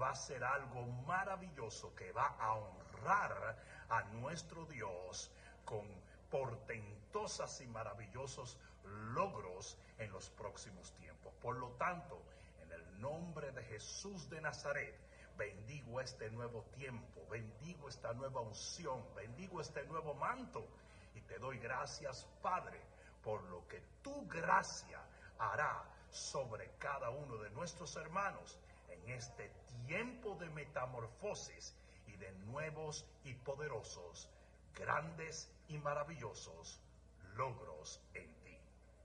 va a ser algo maravilloso que va a honrar a nuestro Dios con portentosas y maravillosos logros en los próximos tiempos. Por lo tanto, en el nombre de Jesús de Nazaret, bendigo este nuevo tiempo, bendigo esta nueva unción, bendigo este nuevo manto y te doy gracias, Padre, por lo que tu gracia hará sobre cada uno de nuestros hermanos en este tiempo de metamorfosis y de nuevos y poderosos, grandes y maravillosos logros en ti.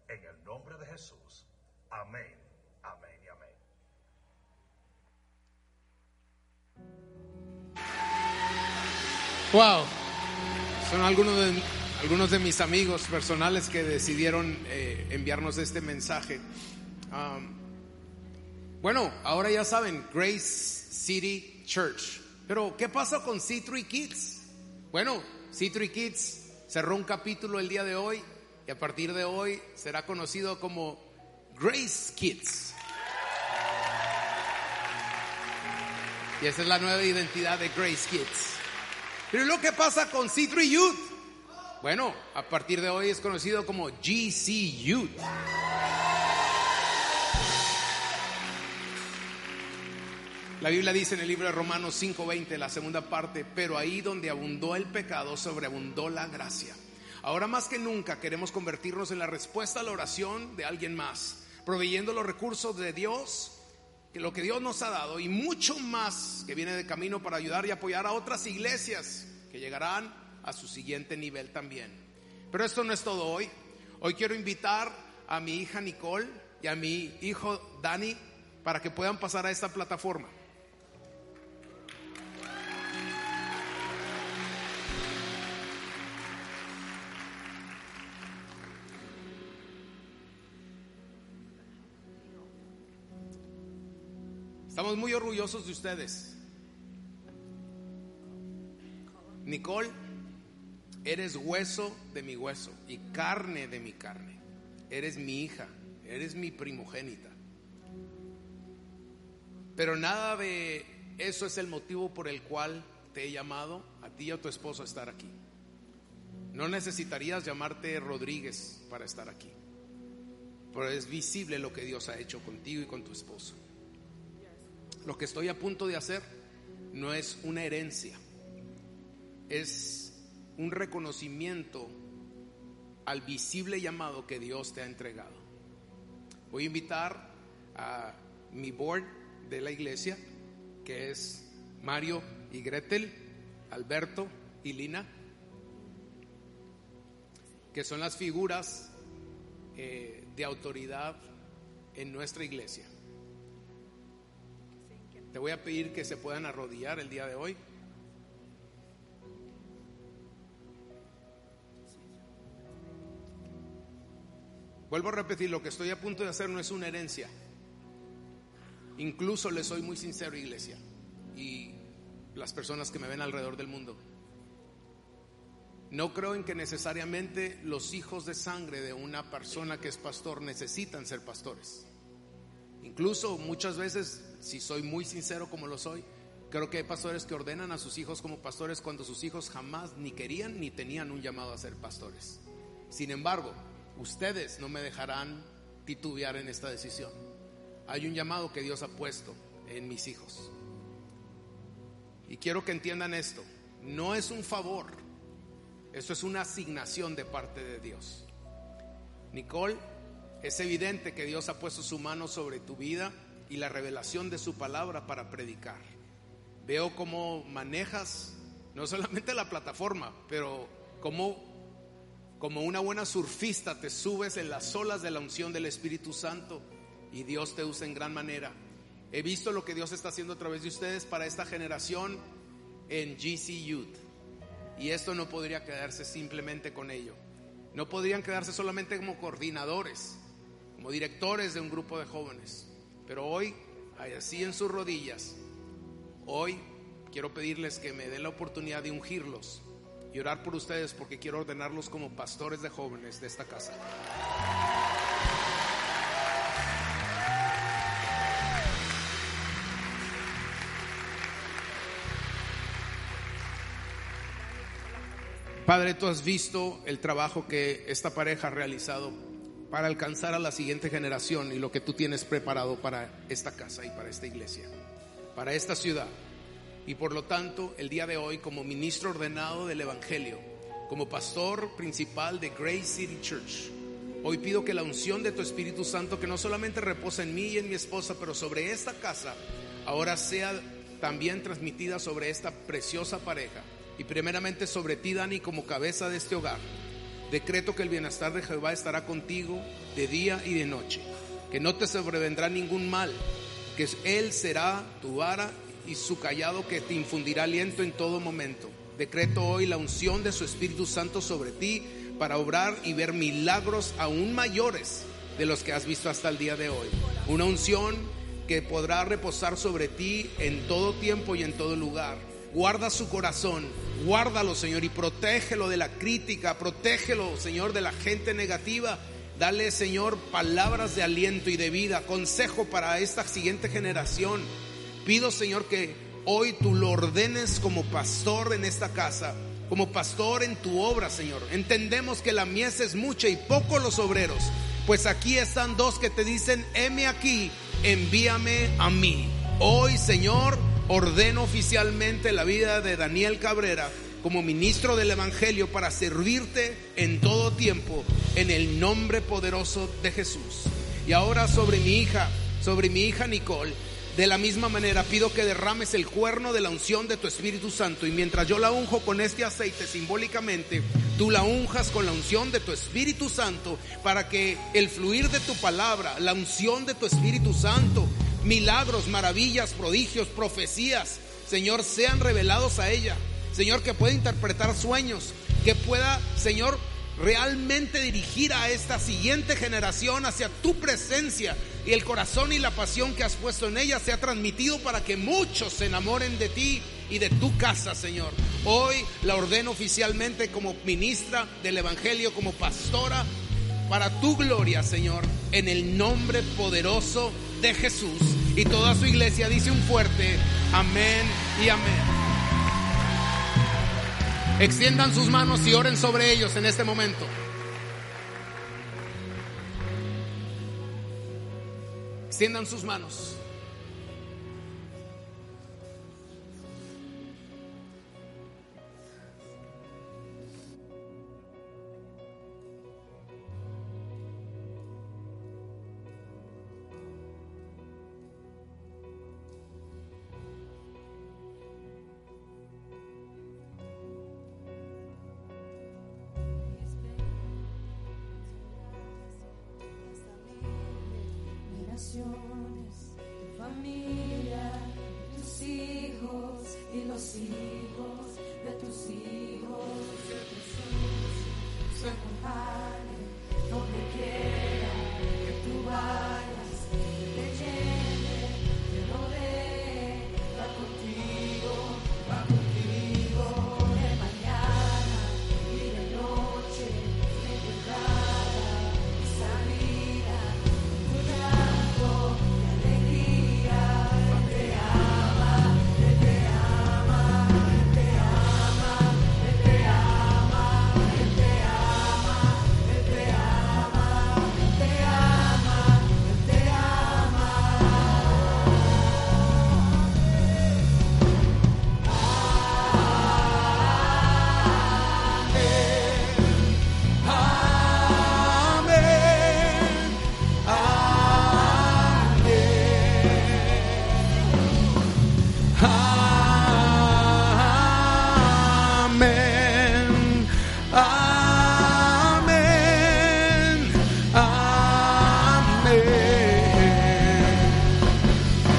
En el nombre de Jesús. Amén, amén y amén. Wow, son algunos de, algunos de mis amigos personales que decidieron eh, enviarnos este mensaje. Um, bueno, ahora ya saben, Grace City Church. Pero, ¿qué pasa con C tres Kids? Bueno, C tres Kids cerró un capítulo el día de hoy y a partir de hoy será conocido como Grace Kids. Y esa es la nueva identidad de Grace Kids. Pero lo que pasa con C tres Youth, bueno, a partir de hoy es conocido como G C Youth. La Biblia dice en el libro de Romanos cinco veinte, la segunda parte, pero ahí donde abundó el pecado, sobreabundó la gracia. Ahora más que nunca queremos convertirnos en la respuesta a la oración de alguien más, proveyendo los recursos de Dios, que lo que Dios nos ha dado y mucho más que viene de camino para ayudar y apoyar a otras iglesias que llegarán a su siguiente nivel también. Pero esto no es todo hoy. Hoy quiero invitar a mi hija Nicole y a mi hijo Dani para que puedan pasar a esta plataforma. Estamos muy orgullosos de ustedes. Nicole, eres hueso de mi hueso y carne de mi carne. Eres mi hija, eres mi primogénita. Pero nada de eso es el motivo por el cual te he llamado a ti y a tu esposo a estar aquí. No necesitarías llamarte Rodríguez para estar aquí. Pero es visible lo que Dios ha hecho contigo y con tu esposo. Lo que estoy a punto de hacer no es una herencia, es un reconocimiento al visible llamado que Dios te ha entregado. Voy a invitar a mi board de la iglesia, que es Mario y Gretel, Alberto y Lina, que son las figuras eh, de autoridad en nuestra iglesia. Te voy a pedir que se puedan arrodillar el día de hoy. Vuelvo a repetir, lo que estoy a punto de hacer no es una herencia. Incluso les soy muy sincero, iglesia, y las personas que me ven alrededor del mundo. No creo en que necesariamente los hijos de sangre de una persona que es pastor necesitan ser pastores. Incluso muchas veces, si soy muy sincero como lo soy, creo que hay pastores que ordenan a sus hijos como pastores cuando sus hijos jamás ni querían ni tenían un llamado a ser pastores. Sin embargo, ustedes no me dejarán titubear en esta decisión. Hay un llamado que Dios ha puesto en mis hijos. Y quiero que entiendan esto. No es un favor. Esto es una asignación de parte de Dios. Nicole, es evidente que Dios ha puesto su mano sobre tu vida y la revelación de su palabra para predicar. Veo cómo manejas no solamente la plataforma, pero cómo como una buena surfista te subes en las olas de la unción del Espíritu Santo y Dios te usa en gran manera. He visto lo que Dios está haciendo a través de ustedes para esta generación en G C Youth, y esto no podría quedarse simplemente con ello. No podrían quedarse solamente como coordinadores, como directores de un grupo de jóvenes, pero hoy, así en sus rodillas, hoy quiero pedirles que me den la oportunidad de ungirlos y orar por ustedes, porque quiero ordenarlos como pastores de jóvenes de esta casa. Padre, tú has visto el trabajo que esta pareja ha realizado para alcanzar a la siguiente generación y lo que tú tienes preparado para esta casa y para esta iglesia, para esta ciudad. Y por lo tanto, el día de hoy, como ministro ordenado del Evangelio, como pastor principal de Grace City Church, hoy pido que la unción de tu Espíritu Santo, que no solamente reposa en mí y en mi esposa, pero sobre esta casa, ahora sea también transmitida sobre esta preciosa pareja y primeramente sobre ti, Dani, como cabeza de este hogar. Decreto que el bienestar de Jehová estará contigo de día y de noche, que no te sobrevendrá ningún mal, que Él será tu vara y su callado que te infundirá aliento en todo momento. Decreto hoy la unción de su Espíritu Santo sobre ti para obrar y ver milagros aún mayores de los que has visto hasta el día de hoy. Una unción que podrá reposar sobre ti en todo tiempo y en todo lugar. Guarda su corazón, guárdalo, Señor, y protégelo de la crítica, protégelo, Señor, de la gente negativa. Dale, Señor, palabras de aliento y de vida, consejo para esta siguiente generación. Pido, Señor, que hoy tú lo ordenes como pastor en esta casa, como pastor en tu obra, Señor. Entendemos que la mies es mucha y pocos los obreros, pues aquí están dos que te dicen: heme aquí, envíame a mí. Hoy, Señor, ordeno oficialmente la vida de Daniel Cabrera como ministro del Evangelio para servirte en todo tiempo, en el nombre poderoso de Jesús. Y ahora sobre mi hija, sobre mi hija Nicole, de la misma manera pido que derrames el cuerno de la unción de tu Espíritu Santo, y mientras yo la unjo con este aceite simbólicamente, tú la unjas con la unción de tu Espíritu Santo, para que el fluir de tu palabra, la unción de tu Espíritu Santo, milagros, maravillas, prodigios, profecías, Señor, sean revelados a ella. Señor, que pueda interpretar sueños, que pueda, Señor, realmente dirigir a esta siguiente generación hacia tu presencia, y el corazón y la pasión que has puesto en ella sea transmitido para que muchos se enamoren de ti y de tu casa, Señor. Hoy la ordeno oficialmente como ministra del Evangelio, como pastora, para tu gloria, Señor, en el nombre poderoso de Jesús. Y toda su iglesia dice un fuerte amén y amén. Extiendan sus manos y oren sobre ellos en este momento. Extiendan sus manos. y los hijos de tus hijos de tus hijos se acompañen donde quiera que tú vayas, que te llene, te rodee, va contigo, va contigo de mañana y de noche, de llegada y salida, tu llanto de alegría, Él te ama, Él te ama, Él te ama, Él te ama, Él te ama, Él te ama, Él te ama, Él te ama. Amén, amén, amén, amén,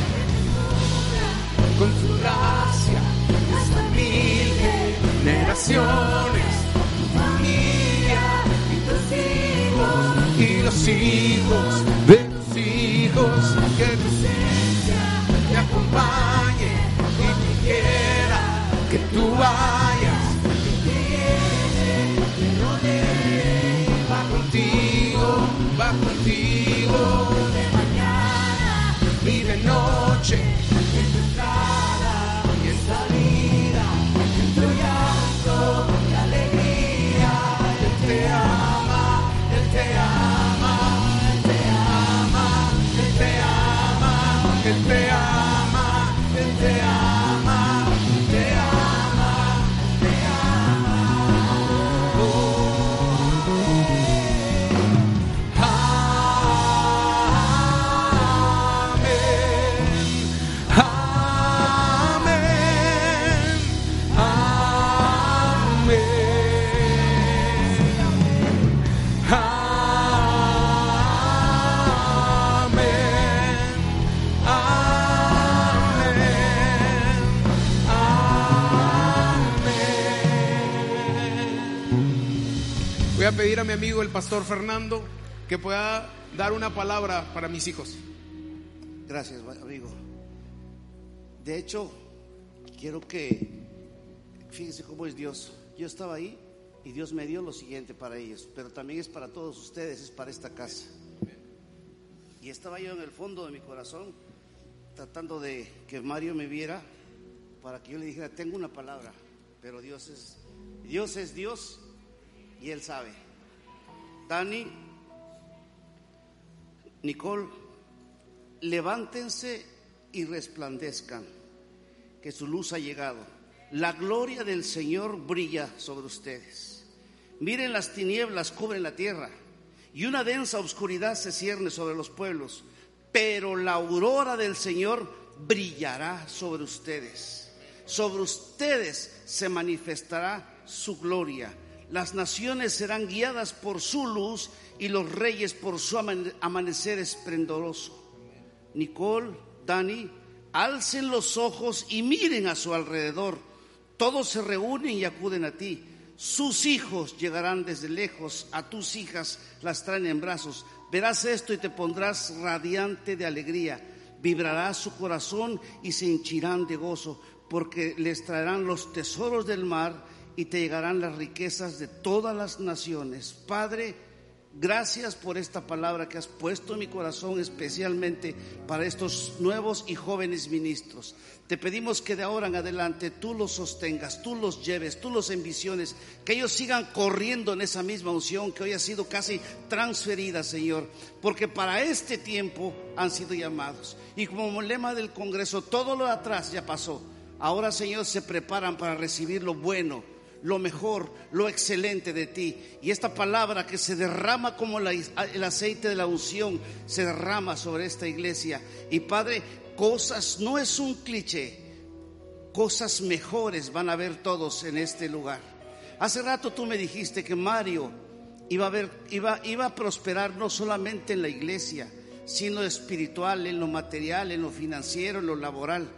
amén. Con su gracia, hasta mil generaciones, tu familia y tus hijos, y los hijos de tus hijos, que tu esencia te acompañe y te quiera, que tú vayas, que te llene, que no dejes, va contigo, va contigo, de mañana y de noche, en tu entrada y en salida, en tu llanto y alegría. Él te ama, Él te ama, Él te ama, Él te ama, Él te ama, Él te ama, Él te ama, Él te ama. Amén, amén, amén, amén, amén, amén. Voy a pedir a mi amigo el pastor Fernando que pueda dar una palabra para mis hijos. Gracias, amigo. De hecho, quiero que fíjense cómo es Dios. Yo estaba ahí y Dios me dio lo siguiente para ellos, pero también es para todos ustedes, es para esta casa. Y estaba yo en el fondo de mi corazón tratando de que Mario me viera para que yo le dijera, tengo una palabra, pero Dios es Dios es Dios y Él sabe. Dani, Nicole, levántense y resplandezcan, que su luz ha llegado. La gloria del Señor brilla sobre ustedes. Miren, las tinieblas cubren la tierra y una densa oscuridad se cierne sobre los pueblos, pero la aurora del Señor brillará sobre ustedes. Sobre ustedes se manifestará su gloria. Las naciones serán guiadas por su luz y los reyes por su amane- amanecer esplendoroso. Nicole, Dani, alcen los ojos y miren a su alrededor. Todos se reúnen y acuden a ti. Sus hijos llegarán desde lejos, a tus hijas las traen en brazos. Verás esto y te pondrás radiante de alegría. Vibrará su corazón y se hinchirán de gozo, porque les traerán los tesoros del mar y te llegarán las riquezas de todas las naciones. Padre, gracias por esta palabra que has puesto en mi corazón, especialmente para estos nuevos y jóvenes ministros. Te pedimos que de ahora en adelante tú los sostengas, tú los lleves, tú los envisiones, que ellos sigan corriendo en esa misma unción que hoy ha sido casi transferida, Señor, porque para este tiempo han sido llamados. Y como lema del Congreso, todo lo de atrás ya pasó. Ahora, Señor, se preparan para recibir lo bueno, lo mejor, lo excelente de ti. Y esta palabra que se derrama como la, el aceite de la unción se derrama sobre esta iglesia. Y Padre, cosas, no es un cliché, cosas mejores van a ver todos en este lugar. Hace rato tú me dijiste que Mario iba a, ver, iba, iba a prosperar no solamente en la iglesia, sino espiritual, en lo material, en lo financiero, en lo laboral.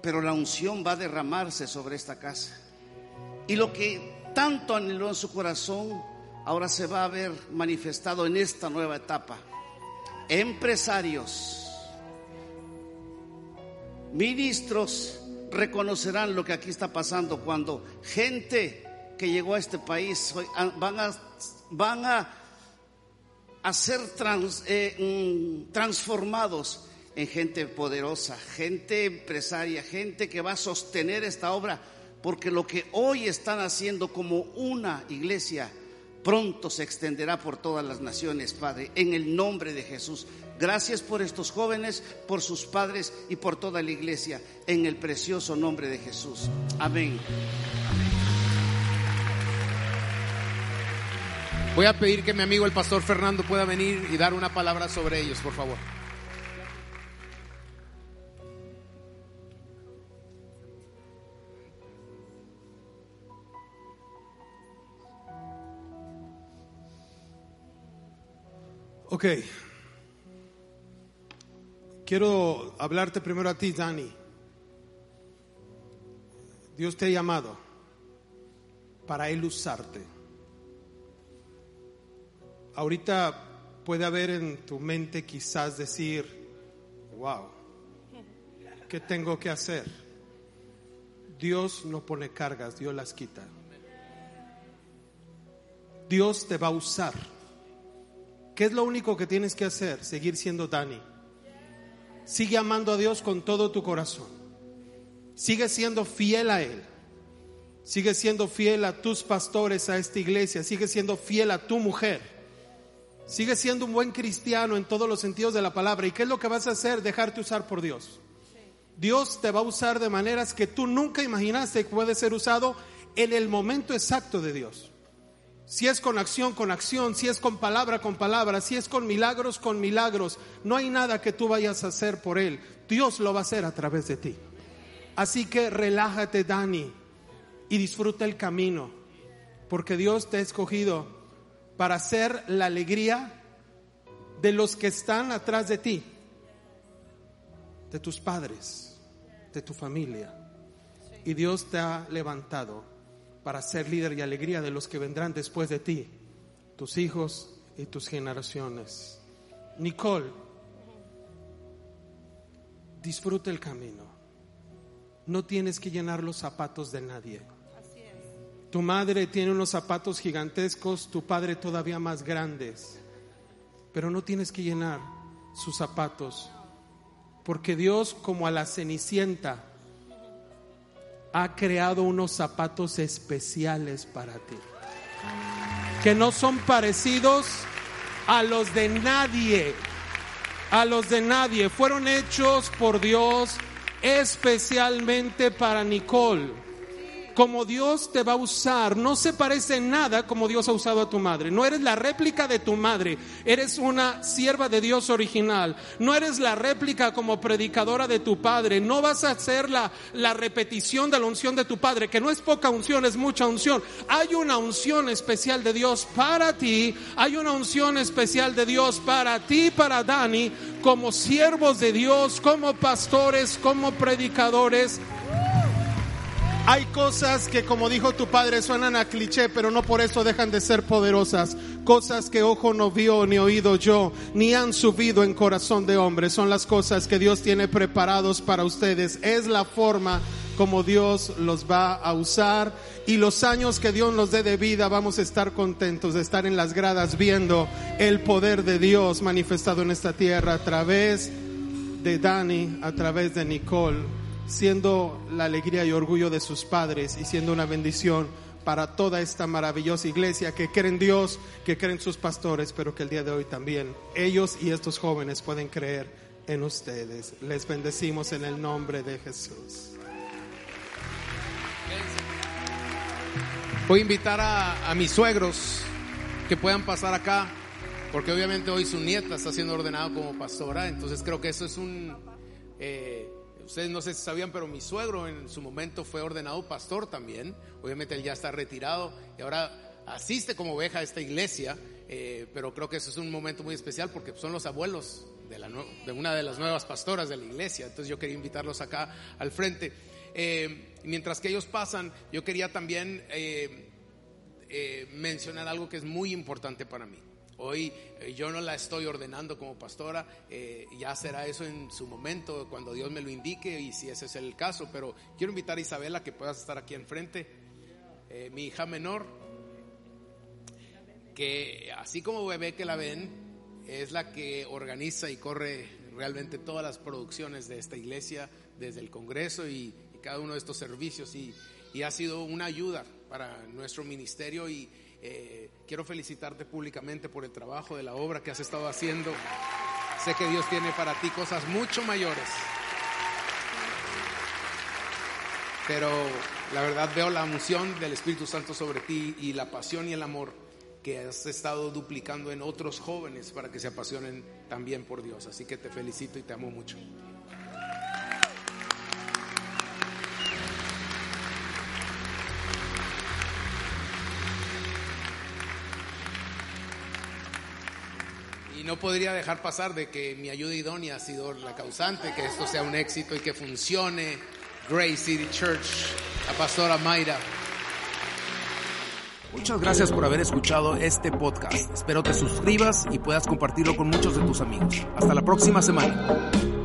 pero la unción va a derramarse sobre esta casa. Y lo que tanto anheló en su corazón, ahora se va a ver manifestado en esta nueva etapa. Empresarios, ministros reconocerán lo que aquí está pasando cuando gente que llegó a este país van a, van a, a ser trans, eh, transformados en gente poderosa, gente empresaria, gente que va a sostener esta obra, porque lo que hoy están haciendo como una iglesia pronto se extenderá por todas las naciones, Padre, en el nombre de Jesús. Gracias por estos jóvenes, por sus padres y por toda la iglesia, en el precioso nombre de Jesús. Amén. Voy a pedir que mi amigo el pastor Fernando pueda venir y dar una palabra sobre ellos, por favor. Ok, quiero hablarte primero a ti, Dani. Dios te ha llamado para Él usarte. Ahorita puede haber en tu mente quizás decir, wow, ¿qué tengo que hacer? Dios no pone cargas, Dios las quita. Dios te va a usar. ¿Qué es lo único que tienes que hacer? Seguir siendo Dani. Sigue amando a Dios con todo tu corazón. Sigue siendo fiel a Él. Sigue siendo fiel a tus pastores, a esta iglesia. Sigue siendo fiel a tu mujer. Sigue siendo un buen cristiano en todos los sentidos de la palabra. ¿Y qué es lo que vas a hacer? Dejarte usar por Dios. Dios te va a usar de maneras que tú nunca imaginaste que puede ser usado en el momento exacto de Dios. Si es con acción, con acción. Si es con palabra, con palabra. Si es con milagros, con milagros. No hay nada que tú vayas a hacer por Él. Dios lo va a hacer a través de ti. Así que relájate, Dani, y disfruta el camino. Porque Dios te ha escogido para ser la alegría de los que están atrás de ti. De tus padres, de tu familia. Y Dios te ha levantado para ser líder y alegría de los que vendrán después de ti, tus hijos y tus generaciones. Nicole, disfruta el camino. No tienes que llenar los zapatos de nadie. Así es. Tu madre tiene unos zapatos gigantescos, tu padre todavía más grandes, pero no tienes que llenar sus zapatos, porque Dios, como a la Cenicienta, ha creado unos zapatos especiales para ti, que no son parecidos a los de nadie, a los de nadie. Fueron hechos por Dios especialmente para Nicole. Como Dios te va a usar, no se parece en nada como Dios ha usado a tu madre. No eres la réplica de tu madre, eres una sierva de Dios original. No eres la réplica como predicadora de tu padre. No vas a hacer la, la repetición de la unción de tu padre, que no es poca unción, es mucha unción. Hay una unción especial de Dios para ti. Hay una unción especial de Dios para ti, para Dani, como siervos de Dios, como pastores, como predicadores. Hay cosas que, como dijo tu padre, suenan a cliché, pero no por eso dejan de ser poderosas. Cosas que ojo no vio, ni oído yo, ni han subido en corazón de hombre. Son las cosas que Dios tiene preparados para ustedes. Es la forma como Dios los va a usar. Y los años que Dios nos dé de vida, vamos a estar contentos de estar en las gradas viendo el poder de Dios manifestado en esta tierra a través de Dani, a través de Nicole, siendo la alegría y orgullo de sus padres y siendo una bendición para toda esta maravillosa iglesia que cree en Dios, que cree en sus pastores, pero que el día de hoy también ellos y estos jóvenes pueden creer en ustedes. Les bendecimos en el nombre de Jesús. Voy a invitar a, a mis suegros que puedan pasar acá, porque obviamente hoy su nieta está siendo ordenada como pastora. Entonces creo que eso es un... Eh, Ustedes no sé si sabían, pero mi suegro en su momento fue ordenado pastor también. Obviamente él ya está retirado y ahora asiste como oveja a esta iglesia, eh, pero creo que eso es un momento muy especial porque son los abuelos de, la, de una de las nuevas pastoras de la iglesia. Entonces yo quería invitarlos acá al frente. Eh, mientras que ellos pasan, yo quería también eh, eh, mencionar algo que es muy importante para mí. Hoy eh, yo no la estoy ordenando como pastora, eh, ya será eso en su momento cuando Dios me lo indique y si ese es el caso, pero quiero invitar a Isabela que puedas estar aquí enfrente, eh, mi hija menor, que así como bebé que la ven, es la que organiza y corre realmente todas las producciones de esta iglesia, desde el congreso y, y cada uno de estos servicios, y, y ha sido una ayuda para nuestro ministerio. Y Eh, quiero felicitarte públicamente por el trabajo de la obra que has estado haciendo. Sé que Dios tiene para ti cosas mucho mayores, pero la verdad veo la unción del Espíritu Santo sobre ti y la pasión y el amor que has estado duplicando en otros jóvenes para que se apasionen también por Dios. Así que te felicito y te amo mucho. No podría dejar pasar de que mi ayuda idónea ha sido la causante, que esto sea un éxito y que funcione Grace City Church, la pastora Mayra. Muchas gracias por haber escuchado este podcast. Espero te suscribas y puedas compartirlo con muchos de tus amigos. Hasta la próxima semana.